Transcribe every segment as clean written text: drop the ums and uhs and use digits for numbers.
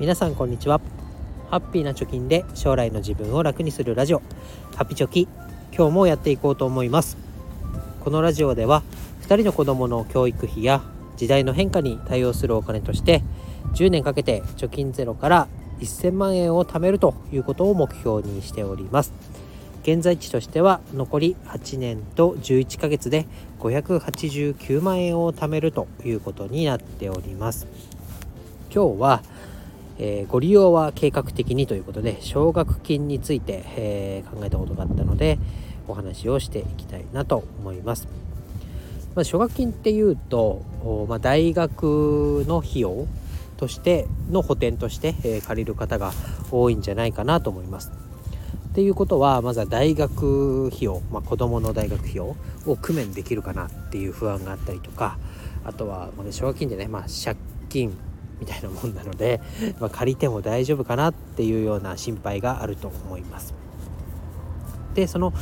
皆さんこんにちは。ハッピーな貯金で将来の自分を楽にするラジオ、ハピチョキ、今日もやっていこうと思います。このラジオでは2人の子どもの教育費や時代の変化に対応するお金として10年かけて貯金ゼロから1000万円を貯めるということを目標にしております。現在地としては残り8年と11ヶ月で589万円を貯めるということになっております。今日は、ご利用は計画的にということで奨学金について、考えたことがあったのでお話をしていきたいなと思います。奨学金っていうと、大学の費用としての補填として、借りる方が多いんじゃないかなと思います。っていうことはまずは大学費用、子どもの大学費用を工面できるかなっていう不安があったりとか、あとは奨学金でね、借金みたいなもんなので、借りても大丈夫かなっていうような心配があると思います。で、その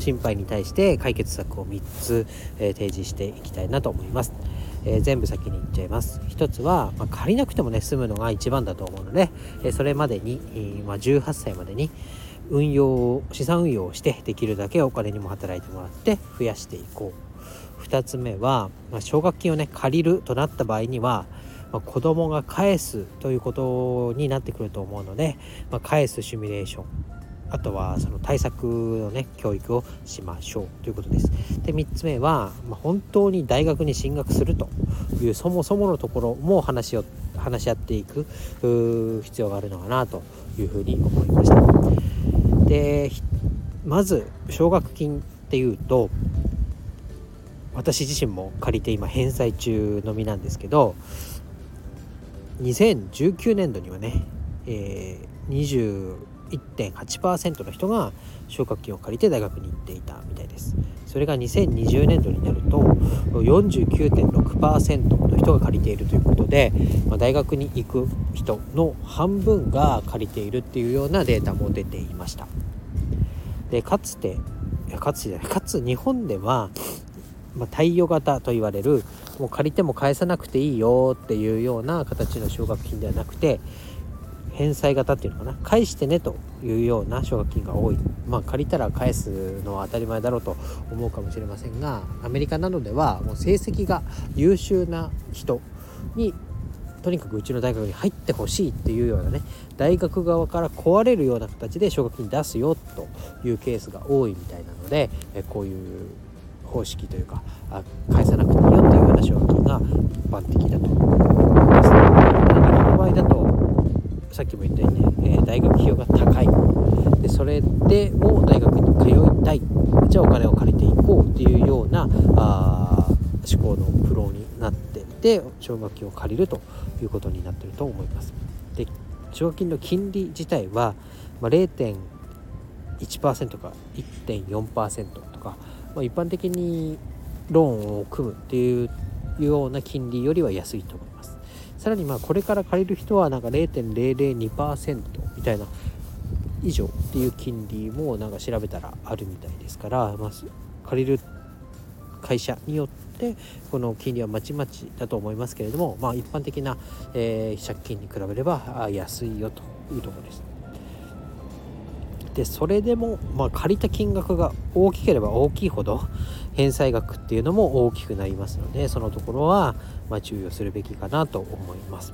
心配に対して解決策を3つ、提示していきたいなと思います。全部先に言っちゃいます。一つは、借りなくてもね済むのが一番だと思うので、それまでに、18歳までに資産運用をしてできるだけお金にも働いてもらって増やしていこう。2つ目は、奨学金をね借りるとなった場合には、子供が返すということになってくると思うので、返すシミュレーション、あとはその対策のね教育をしましょうということです。で、3つ目は、本当に大学に進学するというそもそものところも話し合っていく必要があるのかなというふうに思いました。で、まず奨学金っていうと、私自身も借りて今返済中の身なんですけど、2019年度にはね、21.8% の人が奨学金を借りて大学に行っていたみたいです。それが2020年度になると 49.6% の人が借りているということで、大学に行く人の半分が借りているっていうようなデータも出ていました。で、かつ日本では、貸与型と言われる、もう借りても返さなくていいよっていうような形の奨学金ではなくて、返済型っていうのかな、返してねというような奨学金が多い。借りたら返すのは当たり前だろうと思うかもしれませんが、アメリカなどではもう成績が優秀な人にとにかくうちの大学に入ってほしいっていうようなね、大学側から壊れるような形で奨学金出すよというケースが多いみたいなので、こういう方式というか、返さなくていいよというような奨学金が一般的だと思います。この場合だとさっきも言ったようにね、大学費用が高い。で、それでも大学に通いたい。じゃあお金を借りていこうっていうような思考のフローになっていて、奨学金を借りるということになっていると思います。で、奨学金の金利自体は、0.1% か 1.4% とか、一般的にローンを組むっていうような金利よりは安いと思います。さらにこれから借りる人は0.002% みたいな以上っていう金利も調べたらあるみたいですから、借りる会社によってこの金利はまちまちだと思いますけれども、一般的な、借金に比べれば安いよというところです。で、それでも、借りた金額が大きければ大きいほど返済額っていうのも大きくなりますので、そのところは注意をするべきかなと思います。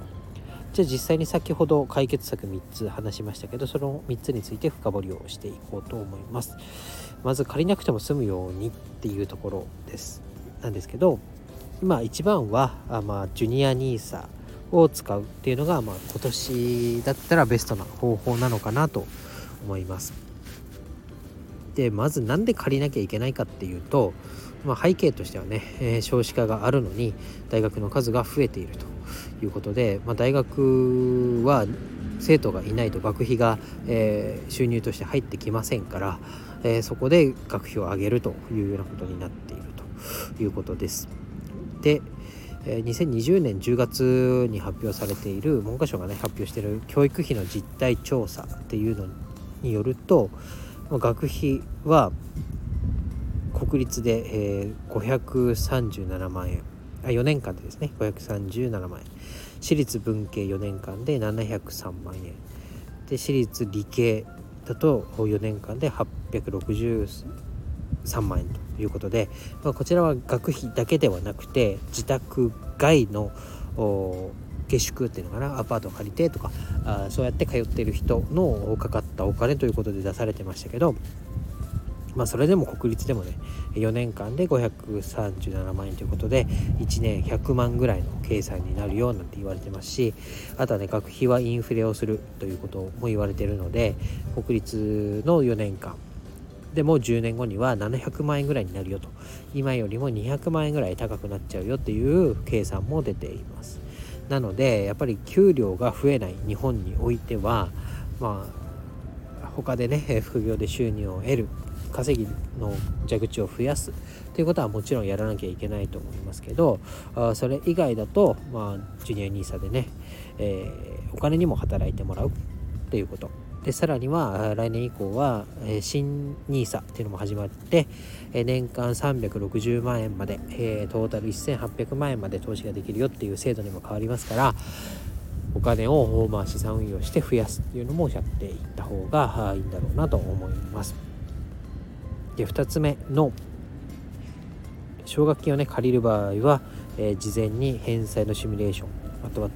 じゃあ実際に先ほど解決策3つ話しましたけど、その3つについて深掘りをしていこうと思います。まず借りなくても済むようにっていうところです。なんですけど、今一番はジュニアNISAを使うっていうのが、今年だったらベストな方法なのかなと思います。で、まずなんで借りなきゃいけないかっていうと、背景としてはね、少子化があるのに大学の数が増えているということで、大学は生徒がいないと学費が、収入として入ってきませんから、そこで学費を上げるというようなことになっているということです。で、2020年10月に発表されている文科省がね発表している教育費の実態調査っていうのによると、学費は国立で537万円、4年間でですね537万円、私立文系4年間で703万円で、私立理系だと4年間で863万円ということで、こちらは学費だけではなくて自宅外の下宿っていうのかな、アパートを借りてとか、そうやって通っている人のかかったお金ということで出されてましたけど、それでも国立でもね4年間で537万円ということで1年100万ぐらいの計算になるよなんて言われてますし、あとはね学費はインフレをするということも言われているので、国立の4年間でも10年後には700万円ぐらいになるよと、今よりも200万円ぐらい高くなっちゃうよっていう計算も出ています。なのでやっぱり給料が増えない日本においては、他でね副業で収入を得る、稼ぎの蛇口を増やすということはもちろんやらなきゃいけないと思いますけど、それ以外だと、ジュニアNISAでね、お金にも働いてもらうということで、さらには来年以降は新NISAっていうのも始まって、年間360万円までトータル1800万円まで投資ができるよっていう制度にも変わりますから、お金を資産運用して増やすっていうのもやっていった方がいいんだろうなと思います。で、2つ目の奨学金をね借りる場合は、事前に返済のシミュレーション、あとは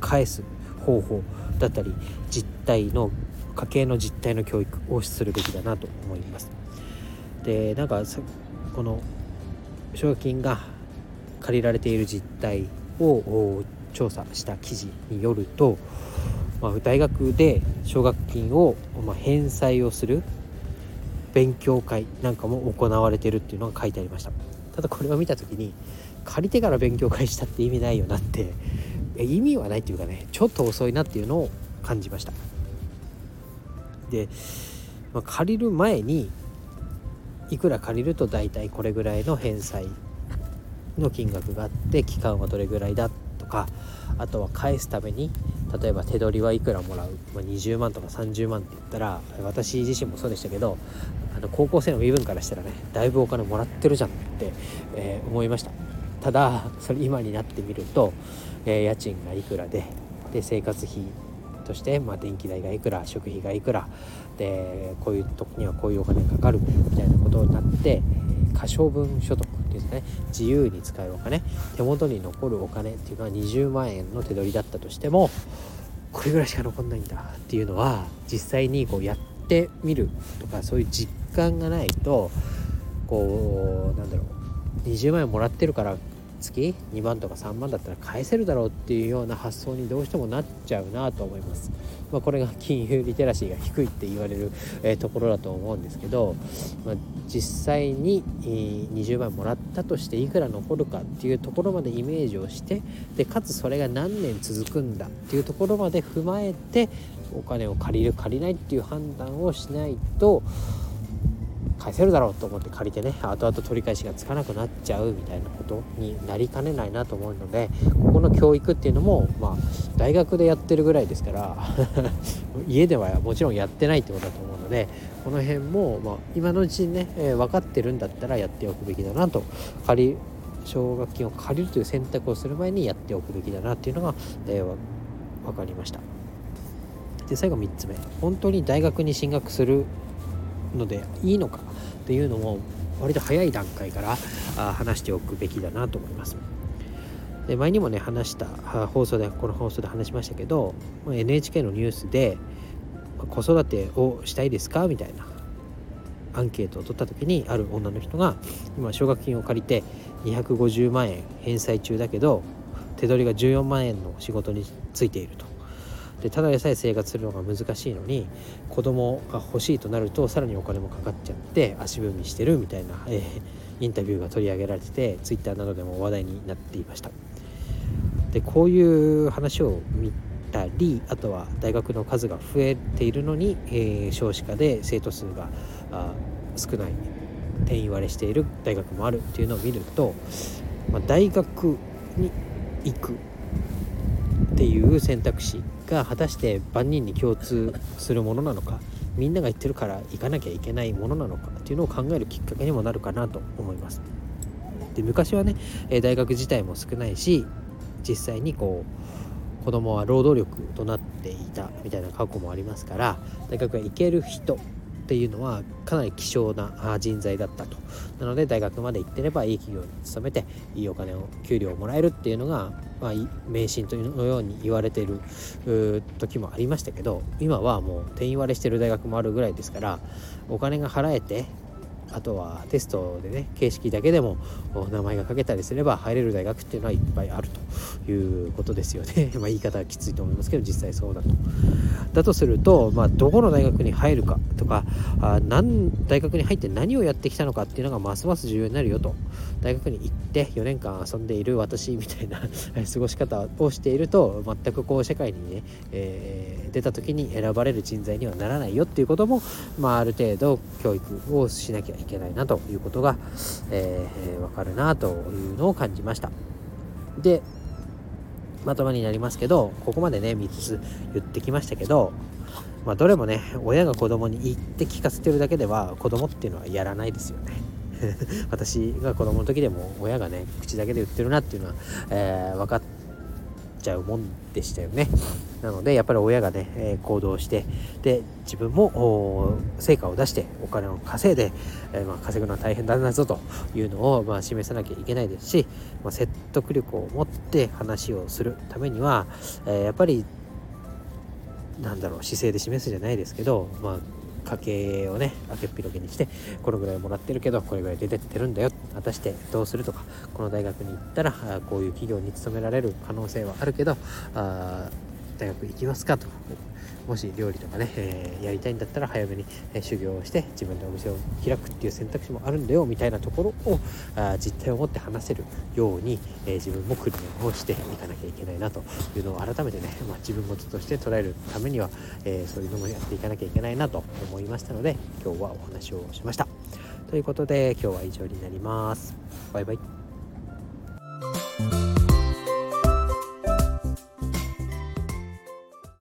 返す方法だったり実態の家計の実態の教育をするべきだなと思います。で、この奨学金が借りられている実態を調査した記事によると、大学で奨学金を返済をする勉強会なんかも行われてるっていうのが書いてありました。ただこれを見た時に、借りてから勉強会したって意味ないよなって、意味はないっていうかね、ちょっと遅いなっていうのを感じました。で、借りる前にいくら借りると大体これぐらいの返済の金額があって、期間はどれぐらいだとか、あとは返すために例えば手取りはいくらもらう、20万とか30万って言ったら、私自身もそうでしたけど、高校生の身分からしたらね、だいぶお金もらってるじゃんって、思いました。ただそれ今になってみると、家賃がいくらで生活費として、電気代がいくら、食費がいくらで、こういう時にはこういうお金がかかるみたいなことになって、可処分所得っていうね、自由に使えるお金、手元に残るお金っていうのは20万円の手取りだったとしても、これぐらいしか残んないんだっていうのは、実際にやってみるとか、そういう実感がないと、20万円もらってるから月2万とか3万だったら返せるだろうっていうような発想にどうしてもなっちゃうなと思います。これが金融リテラシーが低いって言われる、ところだと思うんですけど、実際に、20万もらったとしていくら残るかっていうところまでイメージをして、でかつそれが何年続くんだっていうところまで踏まえて、お金を借りる借りないっていう判断をしないと、返せるだろうと思って借りてね、後々取り返しがつかなくなっちゃうみたいなことになりかねないなと思うので、ここの教育っていうのも、大学でやってるぐらいですから家ではもちろんやってないってことだと思うので、この辺も、今のうちにね、分かってるんだったらやっておくべきだなと、奨学金を借りるという選択をする前にやっておくべきだなっていうのが、分かりました。で、最後3つ目、本当に大学に進学するのでいいのかっていうのも、割と早い段階から話しておくべきだなと思います。で、前にもね話しましたけど、 NHK のニュースで子育てをしたいですかみたいなアンケートを取った時に、ある女の人が今奨学金を借りて250万円返済中だけど、手取りが14万円の仕事に就いていると。で、ただでさえ生活するのが難しいのに、子供が欲しいとなるとさらにお金もかかっちゃって足踏みしてるみたいな、インタビューが取り上げられてて、ツイッターなどでも話題になっていました。で、こういう話を見たり、あとは大学の数が増えているのに、少子化で生徒数が少ない、定員割れしている大学もあるっていうのを見ると、大学に行くっていう選択肢が果たして万人に共通するものなのか、みんなが言ってるから行かなきゃいけないものなのかっていうのを考えるきっかけにもなるかなと思います。って昔はね大学自体も少ないし、実際にこう子供は労働力となっていたみたいな過去もありますから、大学へ行ける人っていうのはかなり希少な人材だったと。なので大学まで行ってればいい企業に勤めていいお金を給料をもらえるっていうのが、まあ、迷信というのように言われている時もありましたけど、今はもう定員割れしてる大学もあるぐらいですから、お金が払えて、あとはテストでね形式だけでも名前が書けたりすれば入れる大学っていうのはいっぱいあるということですよねまあ言い方はきついと思いますけど、実際そうだと。だとすると、まあ、どこの大学に入るかとか、大学に入って何をやってきたのかっていうのがますます重要になるよと。大学に行って4年間遊んでいる私みたいな過ごし方をしていると、全くこう社会にね、出た時に選ばれる人材にはならないよっていうことも、まあ、ある程度教育をしなきゃいけないなということが、分かるなというのを感じました。で、まとまりになりますけど、ここまでね3つ言ってきましたけど、まあ、どれもね親が子供に言って聞かせてるだけでは子供っていうのはやらないですよね私が子供の時でも親がね口だけで言ってるなっていうのは、分かっちゃうもんでしたよね。なのでやっぱり親がね、行動して、で自分も成果を出してお金を稼いで、まあ、稼ぐのは大変だなぞというのを、まあ、示さなきゃいけないですし、まあ、説得力を持って話をするためには、やっぱりなんだろう、姿勢で示すじゃないですけど、まあ家計をね開けっぴろげにして、このぐらいもらってるけどこれぐらい出てってるんだよ、果たしてどうするとか、この大学に行ったらこういう企業に勤められる可能性はあるけど、大学行きますかと。もし料理とかね、やりたいんだったら早めに修行をして自分でお店を開くっていう選択肢もあるんだよみたいなところを実態を持って話せるように、自分も訓練をしていかなきゃいけないなというのを改めてね、まあ、自分事として捉えるためには、そういうのもやっていかなきゃいけないなと思いましたので、今日はお話をしました。ということで今日は以上になります。バイバイ。